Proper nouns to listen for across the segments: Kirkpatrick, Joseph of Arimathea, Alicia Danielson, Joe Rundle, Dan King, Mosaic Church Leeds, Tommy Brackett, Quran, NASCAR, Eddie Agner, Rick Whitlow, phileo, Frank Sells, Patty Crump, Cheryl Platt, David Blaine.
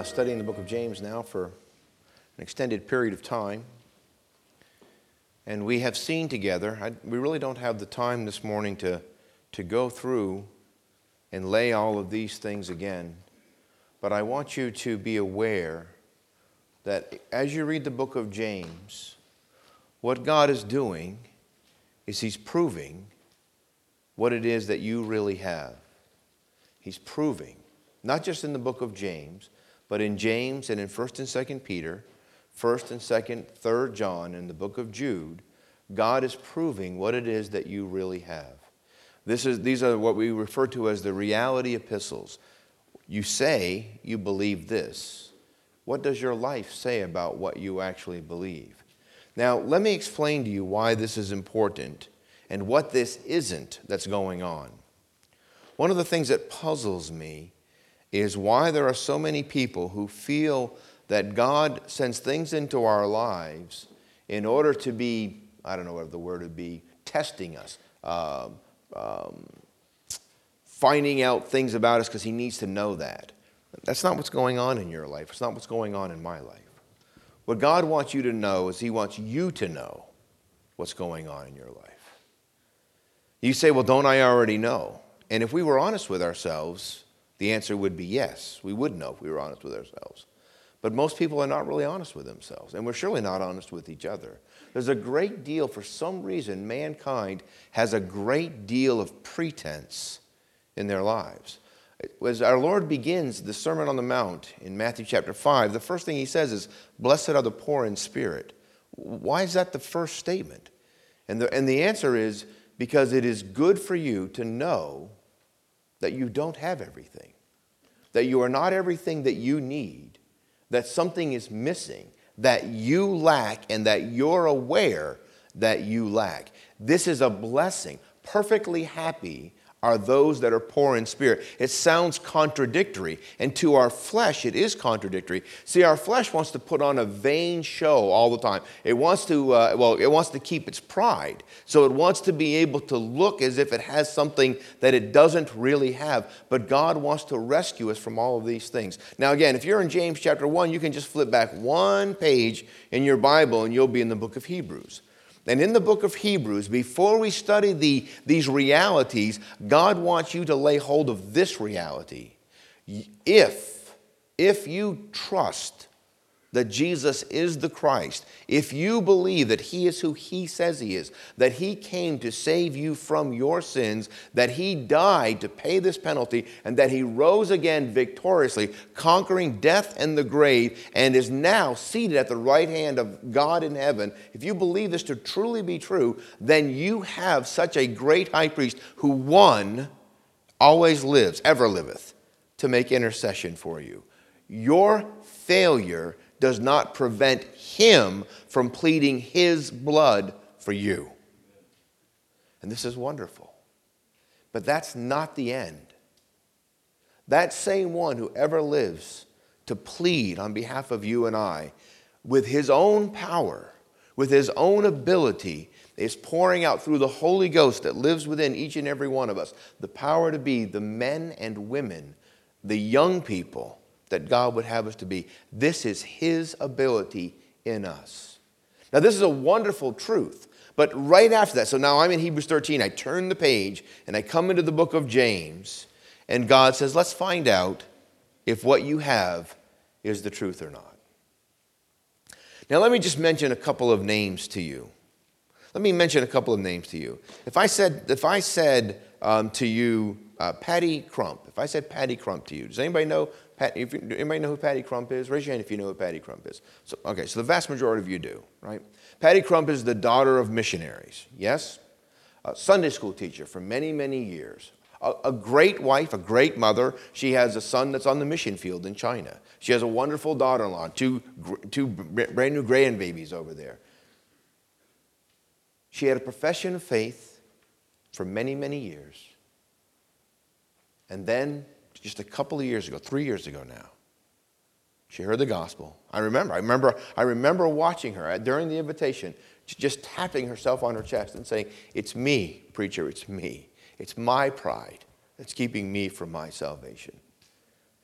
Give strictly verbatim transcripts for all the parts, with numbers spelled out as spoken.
uh, studying the book of James now for an extended period of time. And we have seen together, I, we really don't have the time this morning to, to go through and lay all of these things again. But I want you to be aware that as you read the book of James, what God is doing is He's proving what it is that you really have. He's proving, not just in the book of James, but in James and in First and Second Peter, First and Second, Third John, and the book of Jude, God is proving what it is that you really have. This is, these are what we refer to as the reality epistles. You say you believe this. What does your life say about what you actually believe? Now, let me explain to you why this is important and what this isn't that's going on. One of the things that puzzles me is why there are so many people who feel that God sends things into our lives in order to be, I don't know what the word would be, testing us, uh, um, finding out things about us because He needs to know that. That's not what's going on in your life. It's not what's going on in my life. What God wants you to know is He wants you to know what's going on in your life. You say, well, don't I already know? And if we were honest with ourselves, the answer would be yes. We would know if we were honest with ourselves. But most people are not really honest with themselves, and we're surely not honest with each other. There's a great deal, for some reason, mankind has a great deal of pretense in their lives. As our Lord begins the Sermon on the Mount in Matthew chapter five, the first thing He says is, blessed are the poor in spirit. Why is that the first statement? And the, and the answer is, because it is good for you to know that you don't have everything, that you are not everything that you need, that something is missing, that you lack, and that you're aware that you lack. This is a blessing. Perfectly happy are those that are poor in spirit. It sounds contradictory, and to our flesh it is contradictory. See, our flesh wants to put on a vain show all the time. It wants to, uh, well, it wants to keep its pride. So it wants to be able to look as if it has something that it doesn't really have, but God wants to rescue us from all of these things. Now again, if you're in James chapter one, you can just flip back one page in your Bible and you'll be in the book of Hebrews. And in the book of Hebrews, before we study the, these realities, God wants you to lay hold of this reality. If, if you trust that Jesus is the Christ, if you believe that He is who He says He is, that He came to save you from your sins, that He died to pay this penalty, and that He rose again victoriously, conquering death and the grave, and is now seated at the right hand of God in heaven, if you believe this to truly be true, then you have such a great high priest who, one, always lives, ever liveth, to make intercession for you. Your failure does not prevent Him from pleading His blood for you. And this is wonderful. But that's not the end. That same one who ever lives to plead on behalf of you and I, with His own power, with His own ability, is pouring out through the Holy Ghost that lives within each and every one of us, the power to be the men and women, the young people, that God would have us to be. This is His ability in us. Now, this is a wonderful truth, but right after that, so now I'm in Hebrews thirteen, I turn the page, and I come into the book of James, and God says, let's find out if what you have is the truth or not. Now, let me just mention a couple of names to you. Let me mention a couple of names to you. If I said, if I said um, to you, uh, Patty Crump, if I said Patty Crump to you, does anybody know Pat, if you, anybody know who Patty Crump is? Raise your hand if you know who Patty Crump is. So, okay, so the vast majority of you do, right? Patty Crump is the daughter of missionaries, yes? A Sunday school teacher for many, many years. A, a great wife, a great mother. She has a son that's on the mission field in China. She has a wonderful daughter-in-law, two, two brand new grandbabies over there. She had a profession of faith for many, many years. And then just a couple of years ago, three years ago now, she heard the gospel. I remember, I remember, I remember watching her during the invitation, just tapping herself on her chest and saying, it's me, preacher, it's me. It's my pride that's keeping me from my salvation.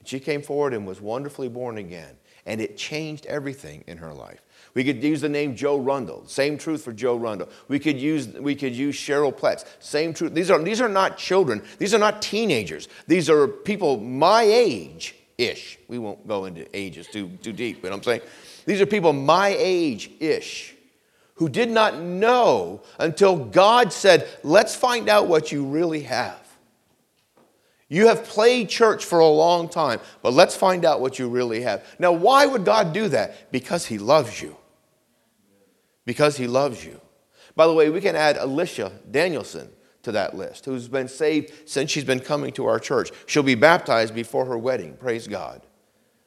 She came forward and was wonderfully born again, and it changed everything in her life. We could use the name Joe Rundle. Same truth for Joe Rundle. We could use we could use Cheryl Platt. Same truth. These are these are not children. These are not teenagers. These are people my age-ish. We won't go into ages too too deep, but I'm saying these are people my age-ish who did not know until God said, "Let's find out what you really have. You have played church for a long time, but let's find out what you really have." Now, why would God do that? Because he loves you. Because he loves you. By the way, we can add Alicia Danielson to that list, who's been saved since she's been coming to our church. She'll be baptized before her wedding. Praise God.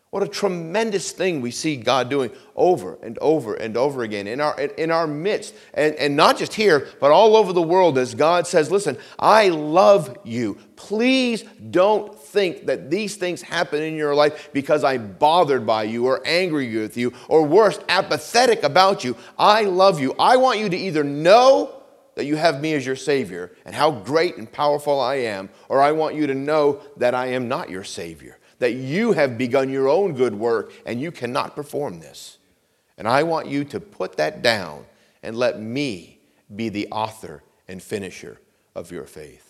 What a tremendous thing we see God doing over and over and over again in our, in our midst. And, and not just here, but all over the world as God says, listen, I love you. Please don't think that these things happen in your life because I'm bothered by you or angry with you or worse, apathetic about you. I love you. I want you to either know that you have me as your Savior and how great and powerful I am, or I want you to know that I am not your Savior, that you have begun your own good work and you cannot perform this. And I want you to put that down and let me be the author and finisher of your faith.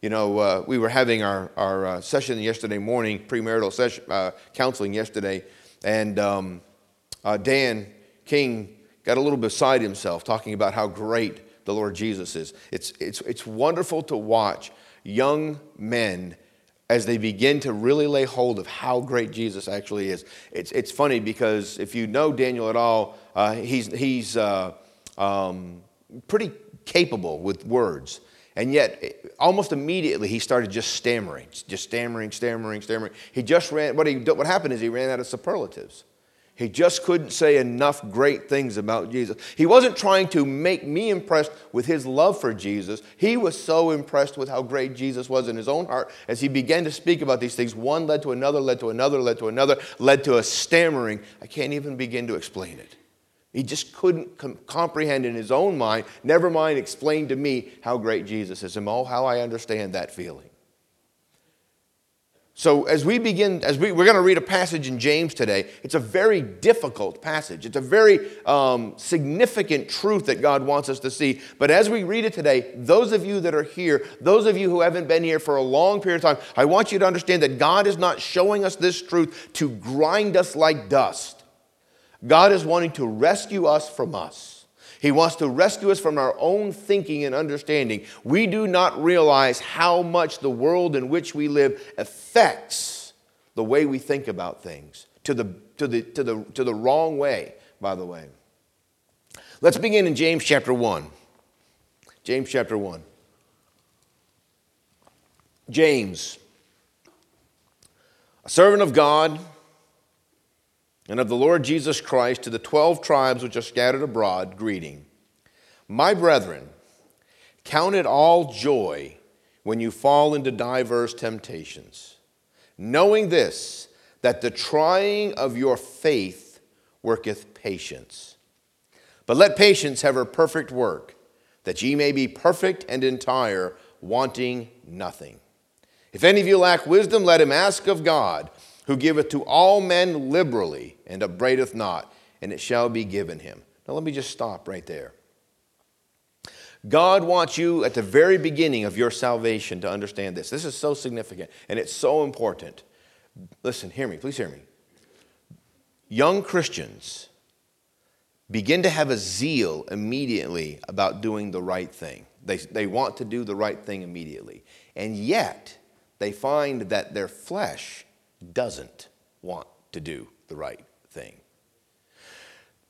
You know, uh, we were having our, our uh, session yesterday morning, premarital session, uh, counseling yesterday, and um, uh, Dan King got a little beside himself talking about how great the Lord Jesus is. It's, it's, it's wonderful to watch young men as they begin to really lay hold of how great Jesus actually is. It's it's funny because if you know Daniel at all, uh, he's he's uh, um, pretty capable with words. And yet, it, almost immediately, he started just stammering, just stammering, stammering, stammering. He just ran, what, he, what happened is he ran out of superlatives. He just couldn't say enough great things about Jesus. He wasn't trying to make me impressed with his love for Jesus. He was so impressed with how great Jesus was in his own heart as he began to speak about these things. One led to another, led to another, led to another, led to a stammering. I can't even begin to explain it. He just couldn't com- comprehend in his own mind, never mind explain to me how great Jesus is. And oh, how I understand that feeling. So as we begin, as we, we're going to read a passage in James today. It's a very difficult passage. It's a very um, significant truth that God wants us to see. But as we read it today, those of you that are here, those of you who haven't been here for a long period of time, I want you to understand that God is not showing us this truth to grind us like dust. God is wanting to rescue us from us. He wants to rescue us from our own thinking and understanding. We do not realize how much the world in which we live affects the way we think about things, to the, to the, to the, to the wrong way, by the way. Let's begin in James chapter one. James chapter one. James, a servant of God and of the Lord Jesus Christ, to the twelve tribes which are scattered abroad, greeting. My brethren, count it all joy when you fall into diverse temptations, knowing this, that the trying of your faith worketh patience. But let patience have her perfect work, that ye may be perfect and entire, wanting nothing. If any of you lack wisdom, let him ask of God, who giveth to all men liberally, and upbraideth not, and it shall be given him. Now let me just stop right there. God wants you at the very beginning of your salvation to understand this. This is so significant, and it's so important. Listen, hear me, please hear me. Young Christians begin to have a zeal immediately about doing the right thing. They, they want to do the right thing immediately, and yet they find that their flesh doesn't want to do the right thing.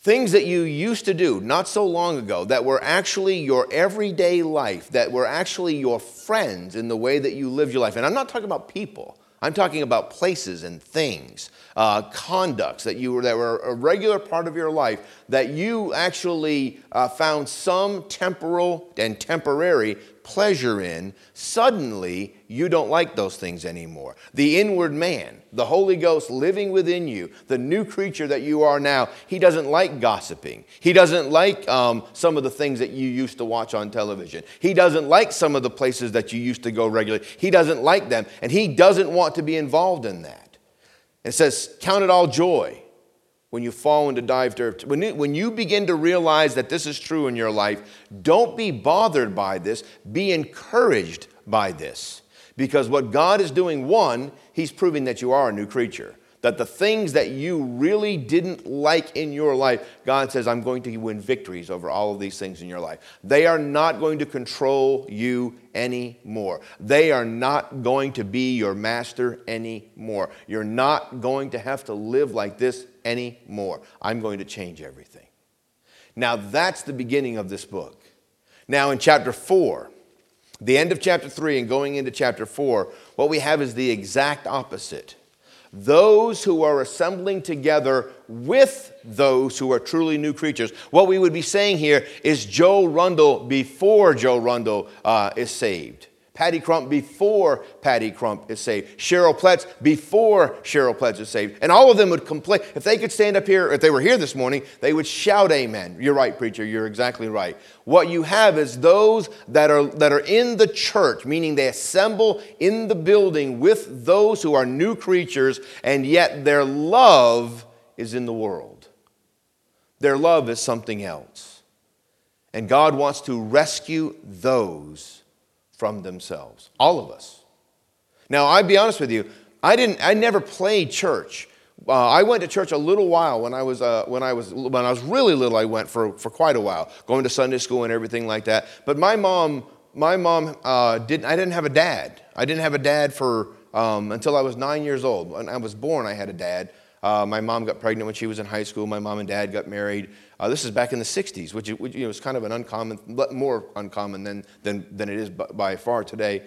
Things that you used to do not so long ago that were actually your everyday life, that were actually your friends in the way that you lived your life. And I'm not talking about people. I'm talking about places and things, uh, conducts that you were that were a regular part of your life that you actually uh, found some temporal and temporary pleasure in. Suddenly, you don't like those things anymore. The inward man, the Holy Ghost living within you, the new creature that you are now, he doesn't like gossiping. He doesn't like um, some of the things that you used to watch on television. He doesn't like some of the places that you used to go regularly. He doesn't like them, and he doesn't want to be involved in that. It says, count it all joy when you fall into dive dirt. When you, when you begin to realize that this is true in your life, don't be bothered by this. Be encouraged by this. Because what God is doing, one, he's proving that you are a new creature. That the things that you really didn't like in your life, God says, I'm going to win victories over all of these things in your life. They are not going to control you anymore. They are not going to be your master anymore. You're not going to have to live like this anymore. I'm going to change everything. Now, that's the beginning of this book. Now, in chapter four, the end of chapter three and going into chapter four, what we have is the exact opposite. Those who are assembling together with those who are truly new creatures. What we would be saying here is Joe Rundle before Joe Rundle uh, is saved. Patty Crump before Patty Crump is saved. Cheryl Platt before Cheryl Platt is saved. And all of them would complain. If they could stand up here, if they were here this morning, they would shout amen. You're right, preacher. You're exactly right. What you have is those that are, that are in the church, meaning they assemble in the building with those who are new creatures, and yet their love is in the world. Their love is something else. And God wants to rescue those from themselves, all of us. Now, I'll be honest with you. I didn't. I never played church. Uh, I went to church a little while when I was uh, when I was when I was really little. I went for for quite a while, going to Sunday school and everything like that. But my mom, my mom uh, didn't. I didn't have a dad. I didn't have a dad for um, until I was nine years old. When I was born, I had a dad. Uh, my mom got pregnant when she was in high school. My mom and dad got married. Uh, this is back in the sixties, which, which you know, is kind of an uncommon, more uncommon than than, than it is by, by far today.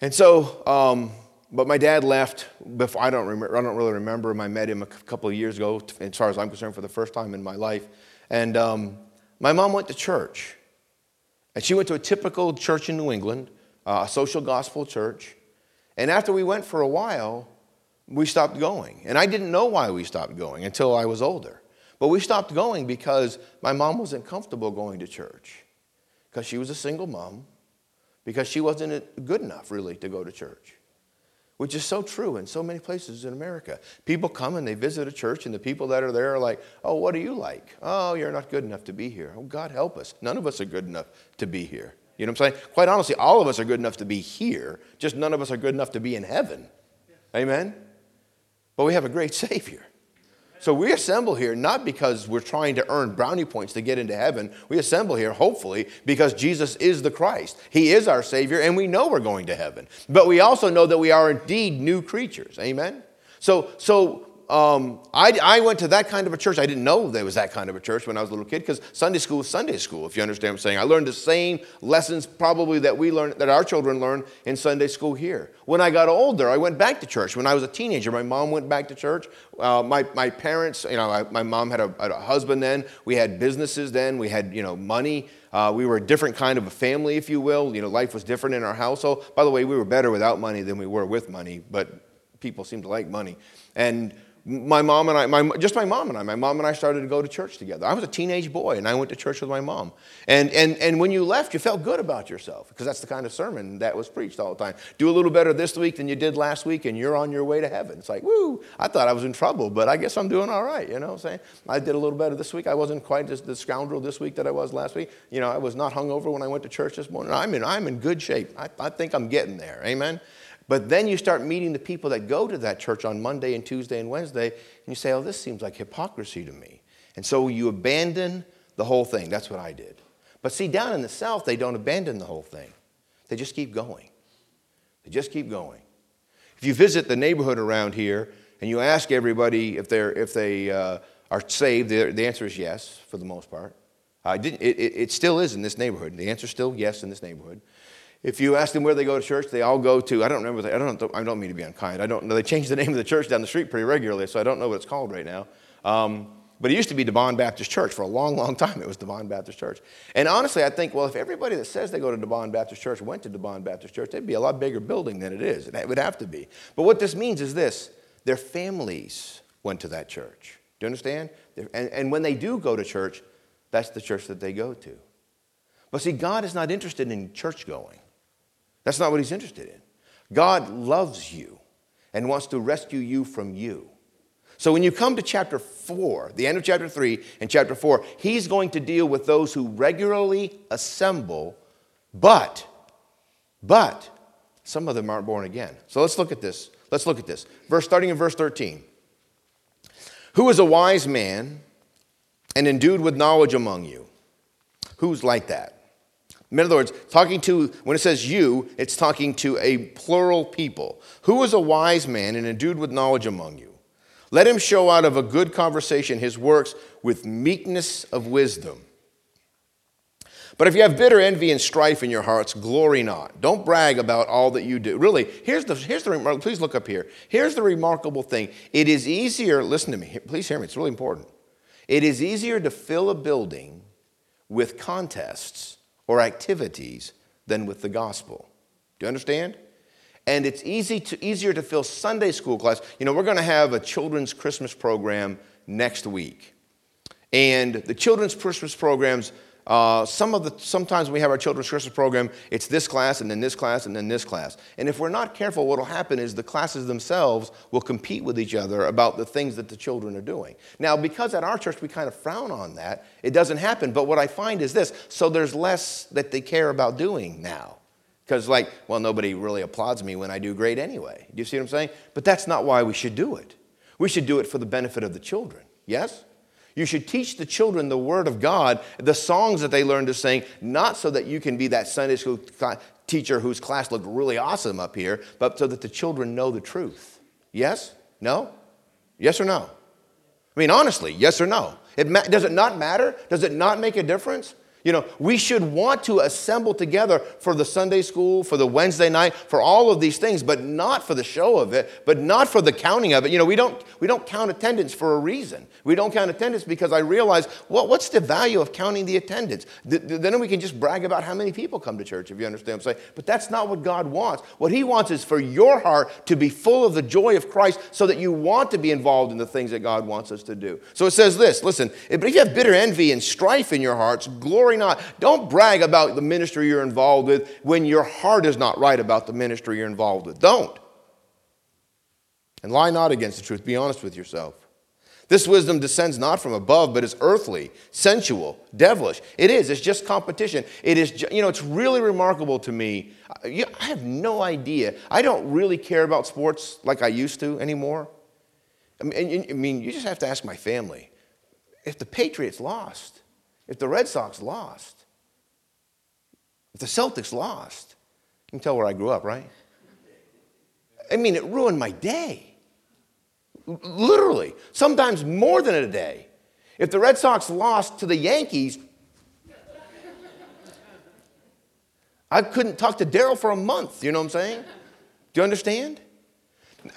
And so, um, but my dad left. Before, I don't remember. I don't really remember him. I met him a couple of years ago, as far as I'm concerned, for the first time in my life. And um, my mom went to church, and she went to a typical church in New England, uh, a social gospel church. And after we went for a while, we stopped going. And I didn't know why we stopped going until I was older. But we stopped going because my mom wasn't comfortable going to church, because she was a single mom, because she wasn't good enough, really, to go to church, which is so true in so many places in America. People come and they visit a church, and the people that are there are like, oh, what are you like? Oh, you're not good enough to be here. Oh, God help us. None of us are good enough to be here. You know what I'm saying? Quite honestly, all of us are good enough to be here, just none of us are good enough to be in heaven. Yeah. Amen? But we have a great Savior. So we assemble here not because we're trying to earn brownie points to get into heaven. We assemble here, hopefully, because Jesus is the Christ. He is our Savior, and we know we're going to heaven. But we also know that we are indeed new creatures. Amen? So, so um, I, I went to that kind of a church. I didn't know there was that kind of a church when I was a little kid, because Sunday school is Sunday school, if you understand what I'm saying. I learned the same lessons probably that we learn, that our children learn in Sunday school here. When I got older, I went back to church. When I was a teenager, my mom went back to church. Uh, my, my parents, you know, I, my mom had a, had a husband then. We had businesses then. We had, you know, money. Uh, we were a different kind of a family, if you will. You know, life was different in our household. By the way, we were better without money than we were with money, but people seemed to like money. And my mom and I, my, just my mom and I, my mom and I started to go to church together. I was a teenage boy, and I went to church with my mom. And and and when you left, you felt good about yourself, because that's the kind of sermon that was preached all the time. Do a little better this week than you did last week, and you're on your way to heaven. It's like, woo, I thought I was in trouble, but I guess I'm doing all right, you know what I'm saying? I did a little better this week. I wasn't quite as the scoundrel this week that I was last week. You know, I was not hungover when I went to church this morning. I'm in, I'm in good shape. I, I think I'm getting there, amen? But then you start meeting the people that go to that church on Monday and Tuesday and Wednesday, and you say, oh, this seems like hypocrisy to me. And so you abandon the whole thing. That's what I did. But see, down in the South, they don't abandon the whole thing. They just keep going. They just keep going. If you visit the neighborhood around here and you ask everybody if, they're, if they uh, are saved, the answer is yes, for the most part. I didn't, it, it still is in this neighborhood. The answer is still yes in this neighborhood. If you ask them where they go to church, they all go to, I don't remember, I don't, I don't mean to be unkind. I don't know. They changed the name of the church down the street pretty regularly, so I don't know what it's called right now. Um, but it used to be Devon Baptist Church. For a long, long time, it was Devon Baptist Church. And honestly, I think, well, if everybody that says they go to Devon Baptist Church went to Devon Baptist Church, it'd be a lot bigger building than it is. It would have to be. But what this means is this: their families went to that church. Do you understand? And, and when they do go to church, that's the church that they go to. But see, God is not interested in church going. That's not what he's interested in. God loves you and wants to rescue you from you. So when you come to chapter four, the end of chapter three and chapter four, he's going to deal with those who regularly assemble, but, but some of them aren't born again. So let's look at this. Let's look at this. Verse, starting in verse thirteen. Who is a wise man and endued with knowledge among you? Who's like that? In other words, talking to, when it says you, it's talking to a plural people. Who is a wise man and endued with knowledge among you? Let him show out of a good conversation his works with meekness of wisdom. But if you have bitter envy and strife in your hearts, glory not. Don't brag about all that you do. Really, here's the, here's the, please look up here. Here's the remarkable thing. It is easier, listen to me, please hear me, it's really important. It is easier to fill a building with contests or activities than with the gospel. Do you understand? And it's easy to, easier to fill Sunday school class. You know, we're going to have a children's Christmas program next week. And the children's Christmas programs, Uh, some of the sometimes we have our children's Christmas program, it's this class and then this class and then this class. And if we're not careful, what will happen is the classes themselves will compete with each other about the things that the children are doing. Now, because at our church we kind of frown on that, it doesn't happen. But what I find is this, so there's less that they care about doing now. Because like, well, nobody really applauds me when I do great anyway. Do you see what I'm saying? But that's not why we should do it. We should do it for the benefit of the children. Yes? You should teach the children the Word of God, the songs that they learn to sing, not so that you can be that Sunday school teacher whose class looked really awesome up here, but so that the children know the truth. Yes? No? Yes or no? I mean, honestly, yes or no? It ma- does it not matter? Does it not make a difference? You know, we should want to assemble together for the Sunday school, for the Wednesday night, for all of these things, but not for the show of it, but not for the counting of it. You know, we don't we don't count attendance for a reason. We don't count attendance because I realize, well, what's the value of counting the attendance? Th- th- then we can just brag about how many people come to church, if you understand what I'm saying. But that's not what God wants. What he wants is for your heart to be full of the joy of Christ so that you want to be involved in the things that God wants us to do. So it says this, listen, but if you have bitter envy and strife in your hearts, glory not. Don't brag about the ministry you're involved with when your heart is not right about the ministry you're involved with. Don't. And lie not against the truth. Be honest with yourself. This wisdom descends not from above, but is earthly, sensual, devilish. It is. It's just competition. It is, ju- you know, it's really remarkable to me. I have no idea. I don't really care about sports like I used to anymore. I mean, I mean you just have to ask my family. If the Patriots lost, if the Red Sox lost, if the Celtics lost, you can tell where I grew up, right? I mean, it ruined my day. L- literally, sometimes more than a day. If the Red Sox lost to the Yankees, I couldn't talk to Daryl for a month, you know what I'm saying? Do you understand?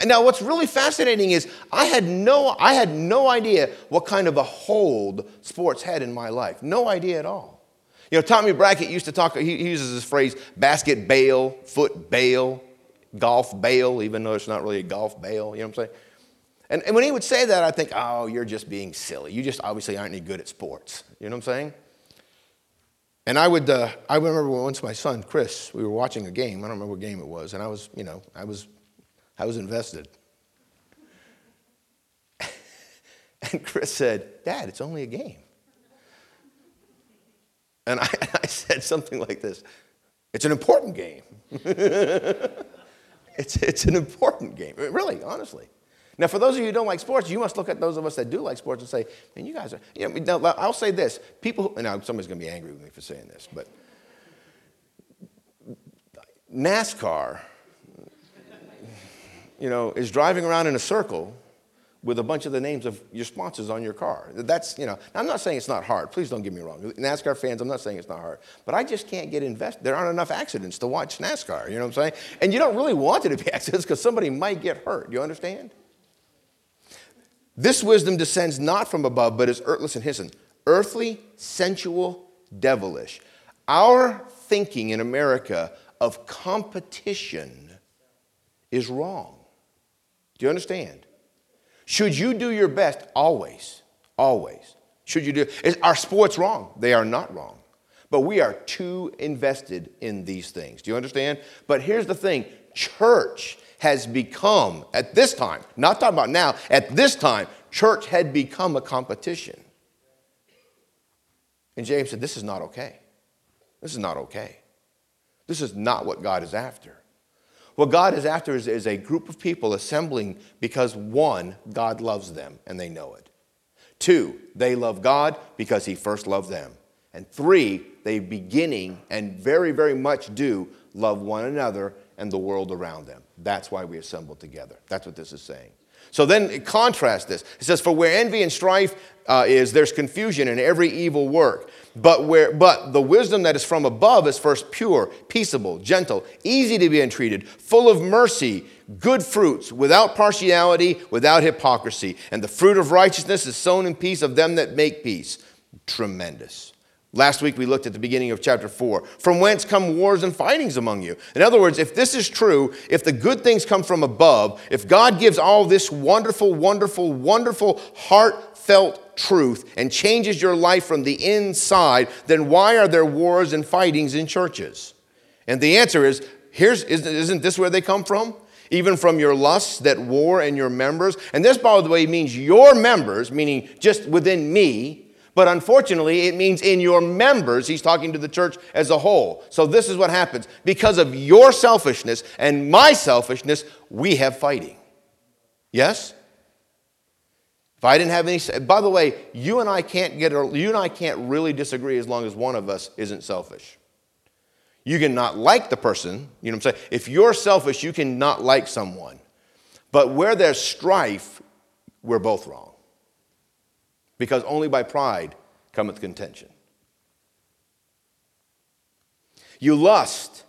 Now, what's really fascinating is I had no I had no idea what kind of a hold sports had in my life. No idea at all. You know, Tommy Brackett used to talk, he uses this phrase, basket bail, foot bail, golf bail, even though it's not really a golf bail, you know what I'm saying? And, and when he would say that, I think, oh, you're just being silly. You just obviously aren't any good at sports. You know what I'm saying? And I would, uh, I remember once my son, Chris, we were watching a game. I don't remember what game it was. And I was, you know, I was... I was invested. And Chris said, Dad, it's only a game. And I, I said something like this, it's an important game. it's, it's an important game, really, honestly. Now, for those of you who don't like sports, you must look at those of us that do like sports and say, man, you guys are, you know, now, I'll say this, people, who, and now somebody's going to be angry with me for saying this, but NASCAR, you know, is driving around in a circle with a bunch of the names of your sponsors on your car. That's, you know, I'm not saying it's not hard. Please don't get me wrong. NASCAR fans, I'm not saying it's not hard. But I just can't get invested. There aren't enough accidents to watch NASCAR, you know what I'm saying? And you don't really want it to be accidents because somebody might get hurt. You understand? This wisdom descends not from above, but is earthless and hissing. Earthly, sensual, devilish. Our thinking in America of competition is wrong. Do you understand? Should you do your best? Always, always. Should you do? Is our sports wrong? They are not wrong. But we are too invested in these things. Do you understand? But here's the thing. Church has become, at this time, not talking about now, at this time, church had become a competition. And James said, this is not okay. This is not okay. This is not what God is after. What God is after is, is a group of people assembling because, one, God loves them and they know it. Two, they love God because he first loved them. And three, they beginning and very, very much do love one another and the world around them. That's why we assemble together. That's what this is saying. So then contrast this. It says, for where envy and strife uh, is, there's confusion in every evil work. But where, but the wisdom that is from above is first pure, peaceable, gentle, easy to be entreated, full of mercy, good fruits, without partiality, without hypocrisy. And the fruit of righteousness is sown in peace of them that make peace. Tremendous. Last week we looked at the beginning of chapter four. From whence come wars and fightings among you? In other words, if this is true, if the good things come from above, if God gives all this wonderful, wonderful, wonderful, heartfelt truth and changes your life from the inside, then why are there wars and fightings in churches? And the answer is, here's, isn't this where they come from? Even from your lusts that war in your members. And this, by the way, means your members, meaning just within me. But unfortunately, it means in your members. He's talking to the church as a whole. So this is what happens. Because of your selfishness and my selfishness, we have fighting. Yes? If I didn't have any... By the way, you and I can't get... You and I can't really disagree as long as one of us isn't selfish. You can not like the person. You know what I'm saying? If you're selfish, you can not like someone. But where there's strife, we're both wrong. Because only by pride cometh contention. You lust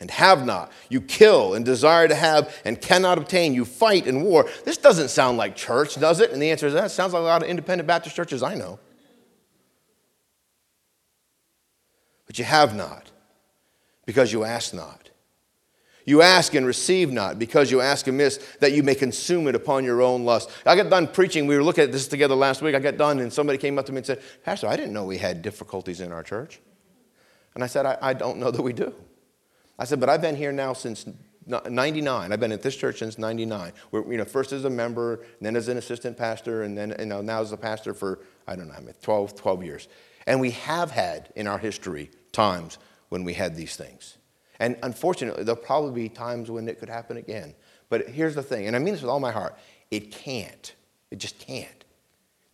and have not. You kill and desire to have and cannot obtain. You fight and war. This doesn't sound like church, does it? And the answer is that sounds like a lot of independent Baptist churches I know. But you have not because you ask not. You ask and receive not, because you ask amiss, that you may consume it upon your own lust. I got done preaching. We were looking at this together last week. I got done, and somebody came up to me and said, Pastor, I didn't know we had difficulties in our church. And I said, I, I don't know that we do. I said, but I've been here now since ninety-nine. I've been at this church since ninety-nine. We're, you know, first as a member, and then as an assistant pastor, and then you know, now as a pastor for, I don't know, I mean, twelve, twelve years. And we have had in our history times when we had these things. And unfortunately, there'll probably be times when it could happen again. But here's the thing, and I mean this with all my heart. It can't. It just can't.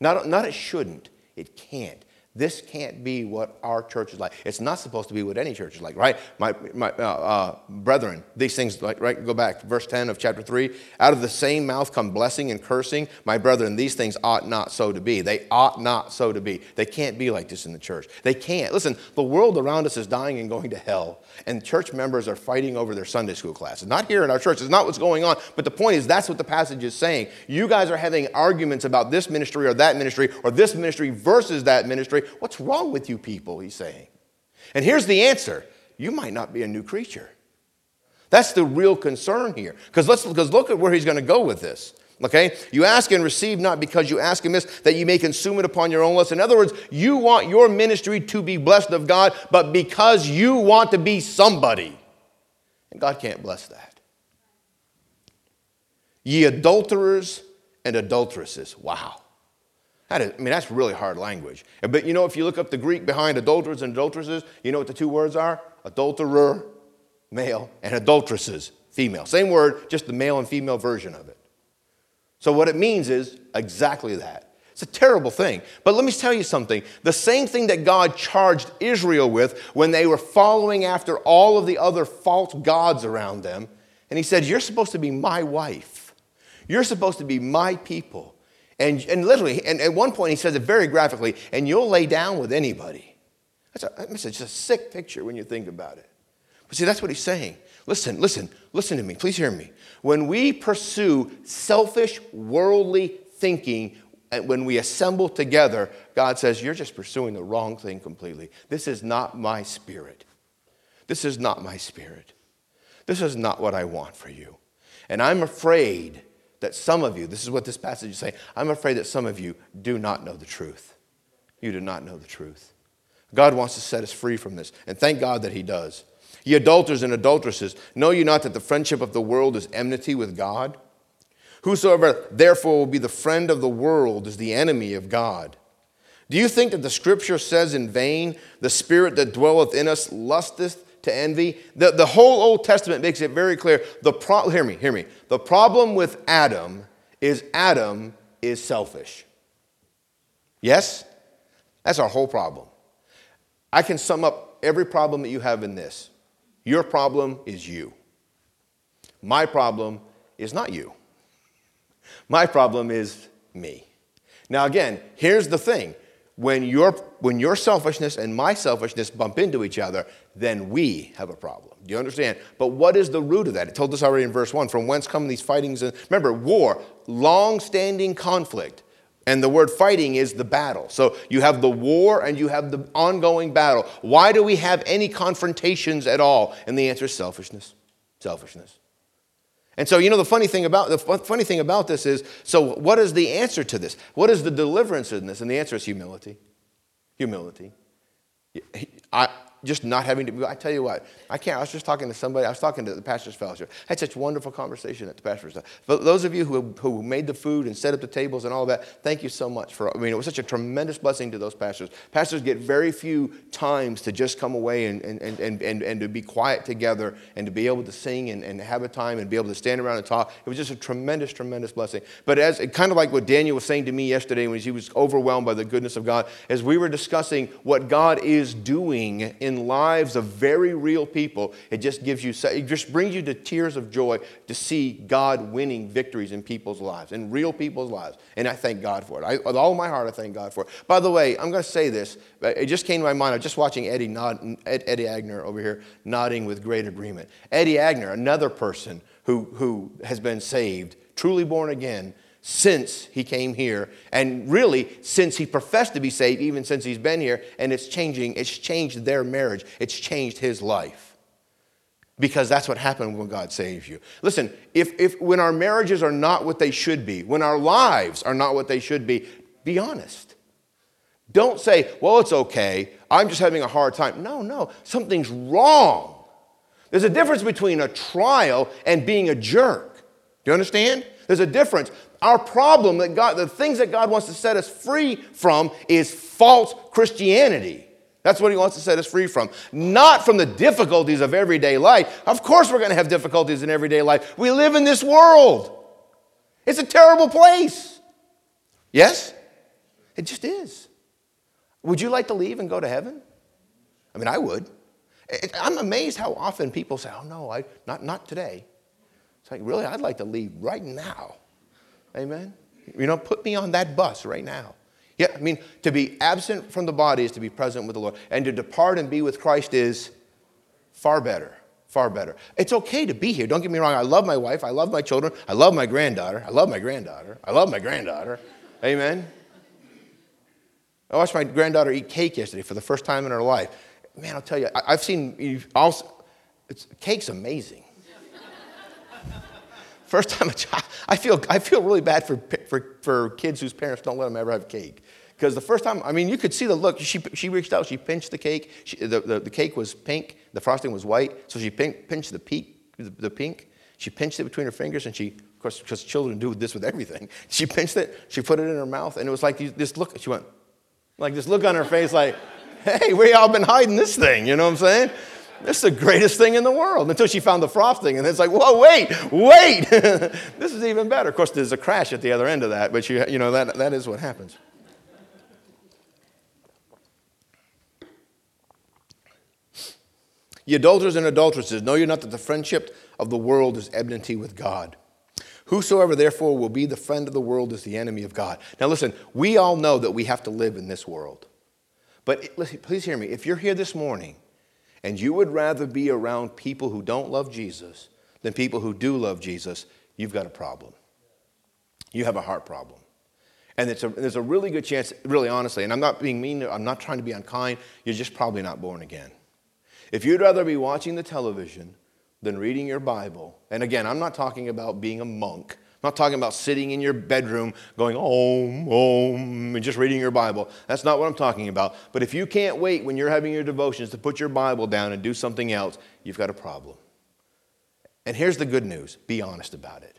Not, not it shouldn't. It can't. This can't be what our church is like. It's not supposed to be what any church is like, right? My, my uh, uh, brethren, these things, like, right? Go back to verse ten of chapter three. Out of the same mouth come blessing and cursing. My brethren, these things ought not so to be. They ought not so to be. They can't be like this in the church. They can't. Listen, the world around us is dying and going to hell, and church members are fighting over their Sunday school classes. Not here in our church. It's not what's going on. But the point is, that's what the passage is saying. You guys are having arguments about this ministry or that ministry or this ministry versus that ministry. What's wrong with you people, he's saying. And here's the answer. You might not be a new creature. That's the real concern here. Because let's because look at where he's going to go with this. Okay? You ask and receive not because you ask amiss, that you may consume it upon your own lust. In other words, you want your ministry to be blessed of God, but because you want to be somebody. And God can't bless that. Ye adulterers and adulteresses. Wow. That is, I mean, that's really hard language. But you know, if you look up the Greek behind adulterers and adulteresses, you know what the two words are? Adulterer, male, and adulteresses, female. Same word, just the male and female version of it. So what it means is exactly that. It's a terrible thing. But let me tell you something. The same thing that God charged Israel with when they were following after all of the other false gods around them. And he said, you're supposed to be my wife. You're supposed to be my people. And, and literally, and at one point he says it very graphically, and you'll lay down with anybody. That's a, that's just a sick picture when you think about it. But see, that's what he's saying. Listen, listen, listen to me. Please hear me. When we pursue selfish, worldly thinking, and when we assemble together, God says, you're just pursuing the wrong thing completely. This is not my spirit. This is not my spirit. This is not what I want for you. And I'm afraid that some of you, this is what this passage is saying, I'm afraid that some of you do not know the truth. You do not know the truth. God wants to set us free from this, and thank God that he does. Ye adulterers and adulteresses, know you not that the friendship of the world is enmity with God? Whosoever therefore will be the friend of the world is the enemy of God. Do you think that the scripture says in vain, the spirit that dwelleth in us lusteth to envy? The, the whole Old Testament makes it very clear. The pro- hear me, hear me. The problem with Adam is Adam is selfish. Yes? That's our whole problem. I can sum up every problem that you have in this. Your problem is you. My problem is not you. My problem is me. Now again, here's the thing. When your, when your selfishness and my selfishness bump into each other, then we have a problem. Do you understand? But what is the root of that? It told us already in verse one, from whence come these fightings? Remember, war, long-standing conflict. And the word fighting is the battle. So you have the war and you have the ongoing battle. Why do we have any confrontations at all? And the answer is selfishness, selfishness. And so, you know, the funny thing about the funny thing about this is, so what is the answer to this? What is the deliverance in this? And the answer is humility, humility. I just not having to. I tell you what, I can't. I was just talking to somebody. I was talking to the pastor's fellowship. I had such a wonderful conversation at the pastor's. But those of you who who made the food and set up the tables and all that, thank you so much for. I mean, it was such a tremendous blessing to those pastors. Pastors get very few times to just come away and and and and, and to be quiet together and to be able to sing and, and have a time and be able to stand around and talk. It was just a tremendous, tremendous blessing. But as kind of like what Daniel was saying to me yesterday when he was overwhelmed by the goodness of God, as we were discussing what God is doing in. In lives of very real people, it just gives you, it just brings you to tears of joy to see God winning victories in people's lives, in real people's lives. And I thank God for it. I, with all my heart, I thank God for it. By the way, I'm going to say this. It just came to my mind. I was just watching Eddie nod, Eddie Agner over here nodding with great agreement. Eddie Agner, another person who who has been saved, truly born again, since he came here, and really since he professed to be saved, even since he's been here, and it's changing, it's changed their marriage, it's changed his life. Because that's what happened when God saves you. Listen, if, if when our marriages are not what they should be, when our lives are not what they should be, be honest. Don't say, well, it's okay, I'm just having a hard time. No, no, something's wrong. There's a difference between a trial and being a jerk. Do you understand? There's a difference. Our problem, that God, the things that God wants to set us free from is false Christianity. That's what he wants to set us free from. Not from the difficulties of everyday life. Of course we're going to have difficulties in everyday life. We live in this world. It's a terrible place. Yes? It just is. Would you like to leave and go to heaven? I mean, I would. I'm amazed how often people say, oh, no, I not, not today. It's like, really? I'd like to leave right now. Amen? You know, put me on that bus right now. Yeah, I mean, to be absent from the body is to be present with the Lord. And to depart and be with Christ is far better, far better. It's okay to be here. Don't get me wrong. I love my wife. I love my children. I love my granddaughter. I love my granddaughter. I love my granddaughter. Amen? I watched my granddaughter eat cake yesterday for the first time in her life. Man, I'll tell you, I've seen, also, it's, cake's amazing. First time a child, I feel I feel really bad for for for kids whose parents don't let them ever have cake, because the first time, I mean, you could see the look. She she reached out, she pinched the cake. She, the, the the cake was pink, the frosting was white, so she pink, pinched the pink the pink. She pinched it between her fingers, and she, of course, because children do this with everything, she pinched it, she put it in her mouth, and it was like this look. She went like this look on her face, like, hey, where y'all been hiding this thing? You know what I'm saying? This is the greatest thing in the world, until she found the frosting. And it's like, whoa, wait, wait. This is even better. Of course, there's a crash at the other end of that, but you, you know, that, that is what happens. Ye adulterers and adulteresses, know you not that the friendship of the world is enmity with God? Whosoever, therefore, will be the friend of the world is the enemy of God. Now, listen, we all know that we have to live in this world. But it, listen, please hear me. If you're here this morning, and you would rather be around people who don't love Jesus than people who do love Jesus, you've got a problem. You have a heart problem. And it's a, there's a really good chance, really honestly, and I'm not being mean, I'm not trying to be unkind, you're just probably not born again. If you'd rather be watching the television than reading your Bible, and again, I'm not talking about being a monk, I'm not talking about sitting in your bedroom going, om, om, and just reading your Bible. That's not what I'm talking about. But if you can't wait when you're having your devotions to put your Bible down and do something else, you've got a problem. And here's the good news. Be honest about it.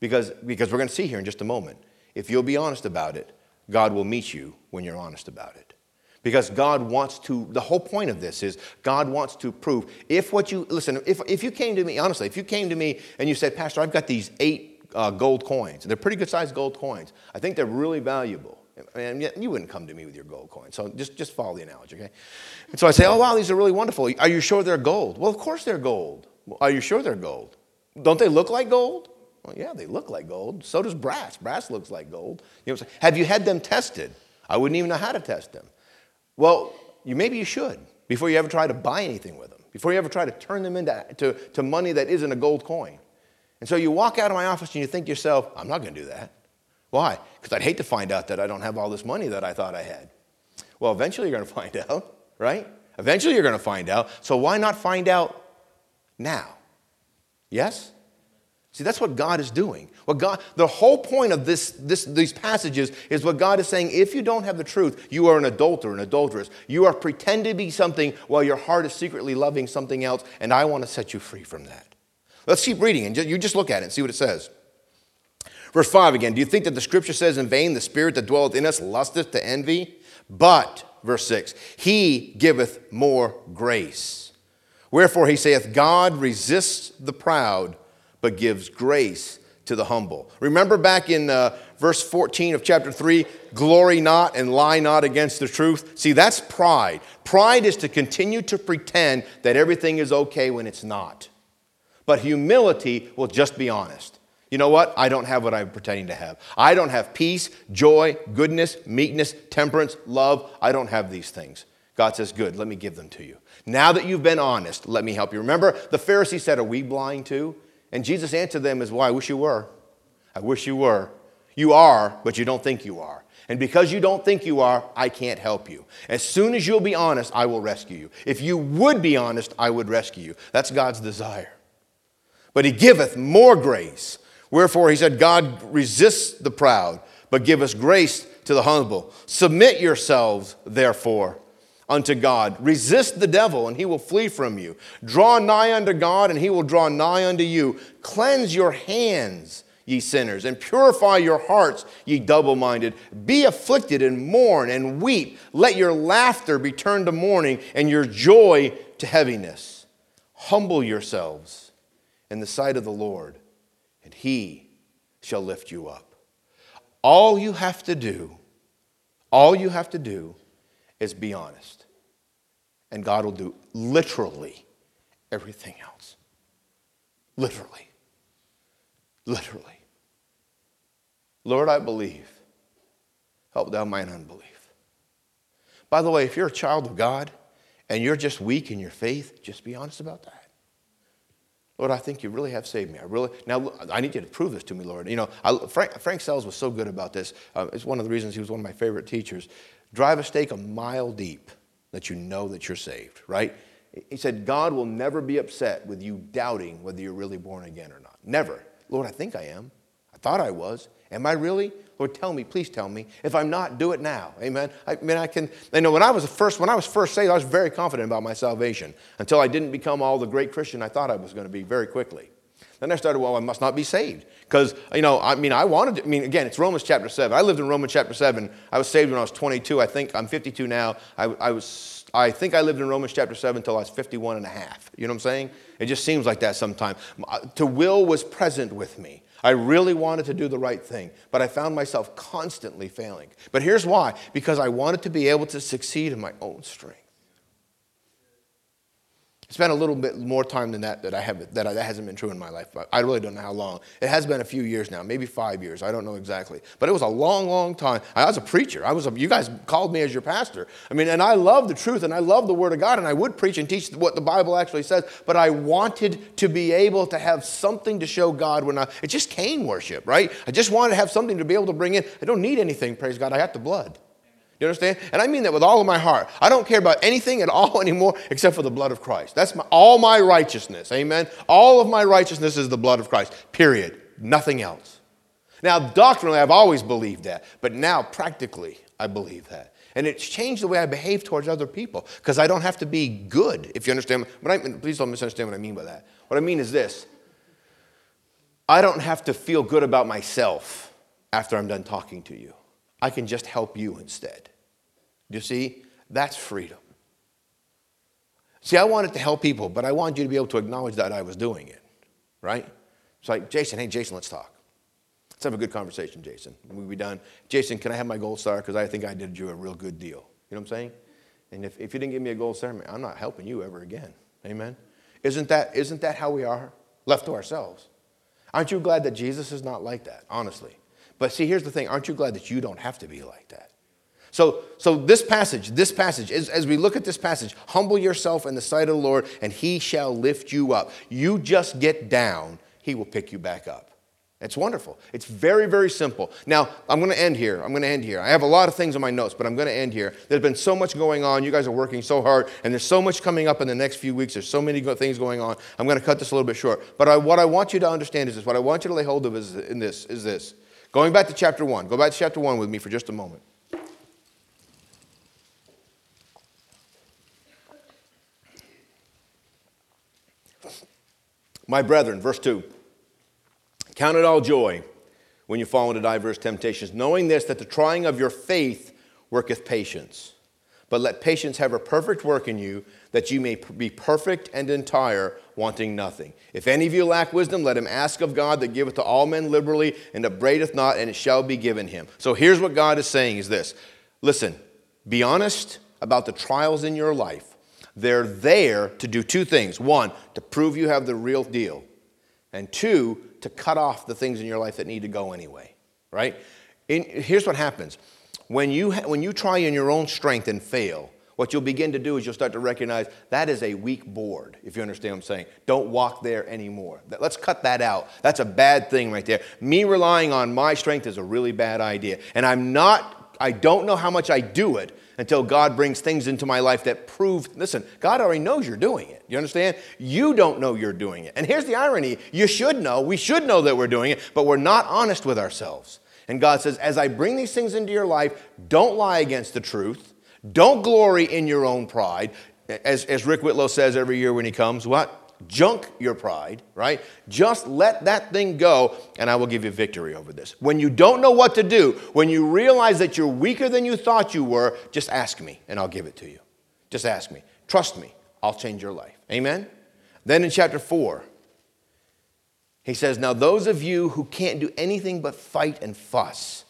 Because, because we're going to see here in just a moment. If you'll be honest about it, God will meet you when you're honest about it. Because God wants to, the whole point of this is God wants to prove, if what you, listen, if, if you came to me, honestly, if you came to me and you said, Pastor, I've got these eight uh, gold coins. They're pretty good sized gold coins. I think they're really valuable. And yet you wouldn't come to me with your gold coins. So just, just follow the analogy, okay? And so I say, oh, wow, these are really wonderful. Are you sure they're gold? Well, of course they're gold. Well, are you sure they're gold? Don't they look like gold? Well, yeah, they look like gold. So does brass. Brass looks like gold. You know what I'm saying? Have you had them tested? I wouldn't even know how to test them. Well, you, maybe you should before you ever try to buy anything with them, before you ever try to turn them into to, to money that isn't a gold coin. And so you walk out of my office and you think to yourself, I'm not going to do that. Why? Because I'd hate to find out that I don't have all this money that I thought I had. Well, eventually you're going to find out, right? Eventually you're going to find out. So why not find out now? Yes? See, that's what God is doing. What God, the whole point of this, this, these passages is what God is saying, if you don't have the truth, you are an adulterer, an adulteress. You are pretending to be something while your heart is secretly loving something else, and I want to set you free from that. Let's keep reading, and you just look at it and see what it says. Verse five again, do you think that the Scripture says in vain, the Spirit that dwelleth in us lusteth to envy? But, verse six, he giveth more grace. Wherefore he saith, God resists the proud, but gives grace to the humble. Remember back in uh, verse fourteen of chapter three, glory not and lie not against the truth. See, that's pride. Pride is to continue to pretend that everything is okay when it's not. But humility will just be honest. You know what? I don't have what I'm pretending to have. I don't have peace, joy, goodness, meekness, temperance, love. I don't have these things. God says, good, let me give them to you. Now that you've been honest, let me help you. Remember, the Pharisees said, are we blind too? And Jesus answered them as, well, I wish you were. I wish you were. You are, but you don't think you are. And because you don't think you are, I can't help you. As soon as you'll be honest, I will rescue you. If you would be honest, I would rescue you. That's God's desire. But he giveth more grace. Wherefore, he said, God resists the proud, but giveth grace to the humble. Submit yourselves, therefore, unto God. Resist the devil, and he will flee from you. Draw nigh unto God, and he will draw nigh unto you. Cleanse your hands, ye sinners, and purify your hearts, ye double-minded. Be afflicted and mourn and weep. Let your laughter be turned to mourning, and your joy to heaviness. Humble yourselves in the sight of the Lord, and he shall lift you up. All you have to do, all you have to do is be honest. And God will do literally everything else. Literally. Literally. Lord, I believe. Help thou mine unbelief. By the way, if you're a child of God and you're just weak in your faith, just be honest about that. Lord, I think you really have saved me. I really now I need you to prove this to me, Lord. You know, I, Frank, Frank Sells was so good about this. Uh, it's one of the reasons he was one of my favorite teachers. Drive a stake a mile deep that you know that you're saved, right? He said, God will never be upset with you doubting whether you're really born again or not. Never. Lord, I think I am. I thought I was. Am I really? Lord, tell me, please tell me. If I'm not, do it now. Amen. I mean, I can, you know, when I was first, when I was first saved, I was very confident about my salvation until I didn't become all the great Christian I thought I was going to be very quickly. Then I started, well, I must not be saved. Because, you know, I mean, I wanted to, I mean, again, it's Romans chapter seven. I lived in Romans chapter seven. I was saved when I was twenty-two. I think I'm fifty-two now. I, I was, I think I lived in Romans chapter seven until I was fifty-one and a half. You know what I'm saying? It just seems like that sometimes. To will was present with me. I really wanted to do the right thing, but I found myself constantly failing. But here's why. Because I wanted to be able to succeed in my own strength. Spent a little bit more time than that that I have that, I, that hasn't been true in my life. I really don't know how long. It has been a few years now, maybe five years. I don't know exactly, but it was a long, long time. I was a preacher. I was. A, you guys called me as your pastor. I mean, and I love the truth, and I love the Word of God, and I would preach and teach what the Bible actually says. But I wanted to be able to have something to show God when I. It just came worship, right? I just wanted to have something to be able to bring in. I don't need anything. Praise God. I got the blood. You understand? And I mean that with all of my heart. I don't care about anything at all anymore except for the blood of Christ. That's my, all my righteousness. Amen? All of my righteousness is the blood of Christ. Period. nothing else. Now, doctrinally, I've always believed that, but now practically, I believe that. And it's changed the way I behave towards other people, because I don't have to be good, if you understand. But I, please don't misunderstand what I mean by that. What I mean is this. I don't have to feel good about myself after I'm done talking to you. I can just help you instead. You see, that's freedom. See, I wanted to help people, but I wanted you to be able to acknowledge that I was doing it, right? It's like, Jason, hey, Jason, let's talk. Let's have a good conversation, Jason. We'll be done. Jason, can I have my gold star? Because I think I did you a real good deal. You know what I'm saying? And if, if you didn't give me a gold star, I'm not helping you ever again. Amen? Isn't that, isn't that how we are left to ourselves? Aren't you glad that Jesus is not like that, honestly? But see, here's the thing. Aren't you glad that you don't have to be like that? So, so this passage, this passage, as, as we look at this passage, humble yourself in the sight of the Lord, and he shall lift you up. You just get down. He will pick you back up. It's wonderful. It's very, very simple. Now, I'm going to end here. I'm going to end here. I have a lot of things on my notes, but I'm going to end here. There's been so much going on. You guys are working so hard, and there's so much coming up in the next few weeks. There's so many go- things going on. I'm going to cut this a little bit short. But I, what I want you to understand is this. What I want you to lay hold of is in this, is this. Going back to chapter one. Go back to chapter one with me for just a moment. My brethren, verse two. Count it all joy when you fall into diverse temptations, knowing this, that the trying of your faith worketh patience. But let patience have a perfect work in you, that you may be perfect and entire, wanting nothing. If any of you lack wisdom, let him ask of God, that giveth to all men liberally, and upbraideth not, and it shall be given him. So here's what God is saying is this. Listen, be honest about the trials in your life. They're there to do two things. One, to prove you have the real deal. And two, to cut off the things in your life that need to go anyway, right? In, here's what happens. When you, ha- when you try in your own strength and fail, what you'll begin to do is you'll start to recognize that is a weak board, if you understand what I'm saying. Don't walk there anymore. Let's cut that out. That's a bad thing right there. Me relying on my strength is a really bad idea. And I'm not, I don't know how much I do it until God brings things into my life that prove, listen, God already knows you're doing it. You understand? You don't know you're doing it. And here's the irony. You should know. We should know that we're doing it, but we're not honest with ourselves. And God says, as I bring these things into your life, don't lie against the truth. Don't glory in your own pride. As, as Rick Whitlow says every year when he comes, what? Junk your pride, right? Just let that thing go, and I will give you victory over this. When you don't know what to do, when you realize that you're weaker than you thought you were, just ask me, and I'll give it to you. Just ask me. Trust me. I'll change your life. Amen? Then in chapter four, he says, now those of you who can't do anything but fight and fuss,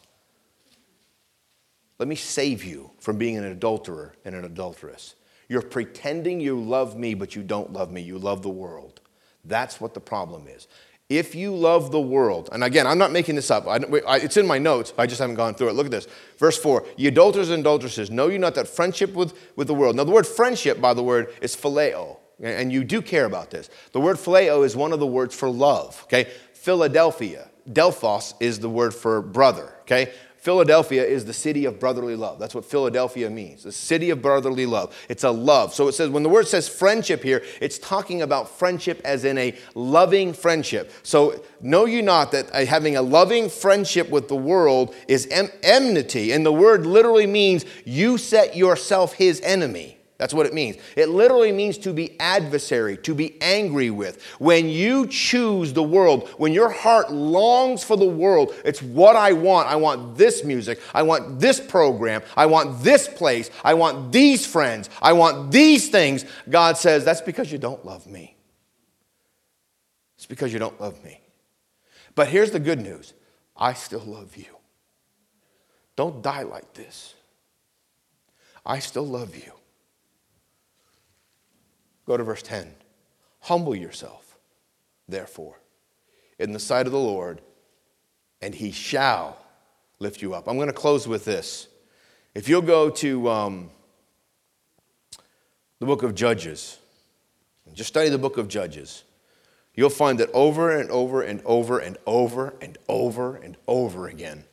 let me save you from being an adulterer and an adulteress. You're pretending you love me, but you don't love me. You love the world. That's what the problem is. If you love the world, and again, I'm not making this up. I, I, it's in my notes. I just haven't gone through it. Look at this. Verse four, ye adulterers and adulteresses, know you not that friendship with, with the world. Now, the word friendship, by the word, is phileo, and you do care about this. The word phileo is one of the words for love, okay? Philadelphia, Delphos is the word for brother, okay? Philadelphia is the city of brotherly love. That's what Philadelphia means, the city of brotherly love. It's a love. So it says, when the word says friendship here, it's talking about friendship as in a loving friendship. So know you not that having a loving friendship with the world is em- enmity. And the word literally means you set yourself his enemy. That's what it means. It literally means to be adversary, to be angry with. When you choose the world, when your heart longs for the world, it's what I want. I want this music. I want this program. I want this place. I want these friends. I want these things. God says, that's because you don't love me. It's because you don't love me. But here's the good news. I still love you. Don't die like this. I still love you. Go to verse ten. Humble yourself, therefore, in the sight of the Lord, and he shall lift you up. I'm going to close with this. If you'll go to um, the book of Judges, and just study the book of Judges, you'll find that over and over and over and over and over and over again,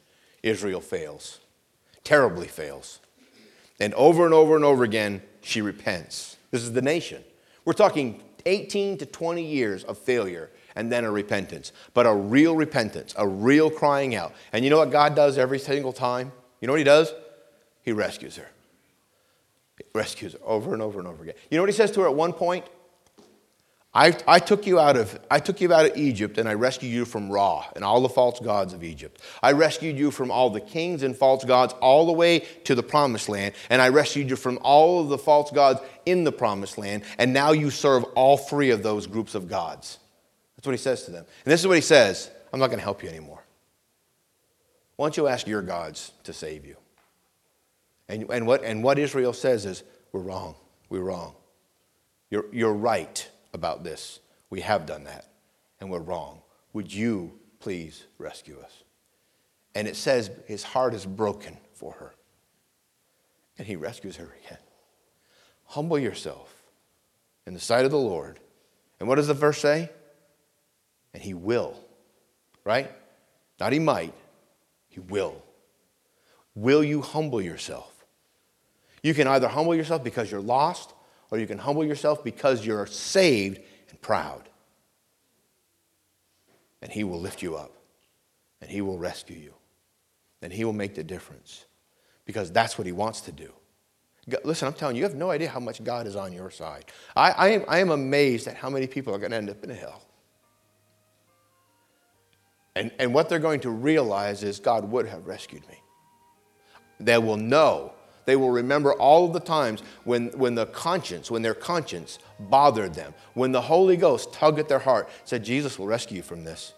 Israel fails, terribly fails. And over and over and over again, she repents. This is the nation. We're talking eighteen to twenty years of failure and then a repentance. But a real repentance, a real crying out. And you know what God does every single time? You know what he does? He rescues her. He rescues her over and over and over again. You know what he says to her at one point? I, I took you out of I took you out of Egypt and I rescued you from Ra and all the false gods of Egypt. I rescued you from all the kings and false gods all the way to the promised land, and I rescued you from all of the false gods in the promised land, and now you serve all three of those groups of gods. That's what he says to them. And this is what he says: I'm not going to help you anymore. Why don't you ask your gods to save you? And and what and what Israel says is, we're wrong. We're wrong. You're you're right about this. We have done that, and we're wrong. Would you please rescue us? And it says his heart is broken for her, and he rescues her again. Humble yourself in the sight of the Lord. And what does the verse say? And he will, right? Not he might, he will. Will you humble yourself? You can either humble yourself because you're lost, or you can humble yourself because you're saved and proud. And he will lift you up. And he will rescue you. And he will make the difference. Because that's what he wants to do. Listen, I'm telling you, you have no idea how much God is on your side. I, I, am, I am amazed at how many people are going to end up in hell. And, and what they're going to realize is, God would have rescued me. They will know. They will remember all of the times when, when the conscience, when their conscience bothered them, when the Holy Ghost tugged at their heart, said, Jesus will rescue you from this.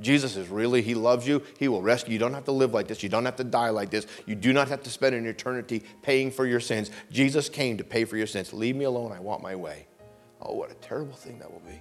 Jesus is really, he loves you. He will rescue you. You don't have to live like this. You don't have to die like this. You do not have to spend an eternity paying for your sins. Jesus came to pay for your sins. Leave me alone. I want my way. Oh, what a terrible thing that will be.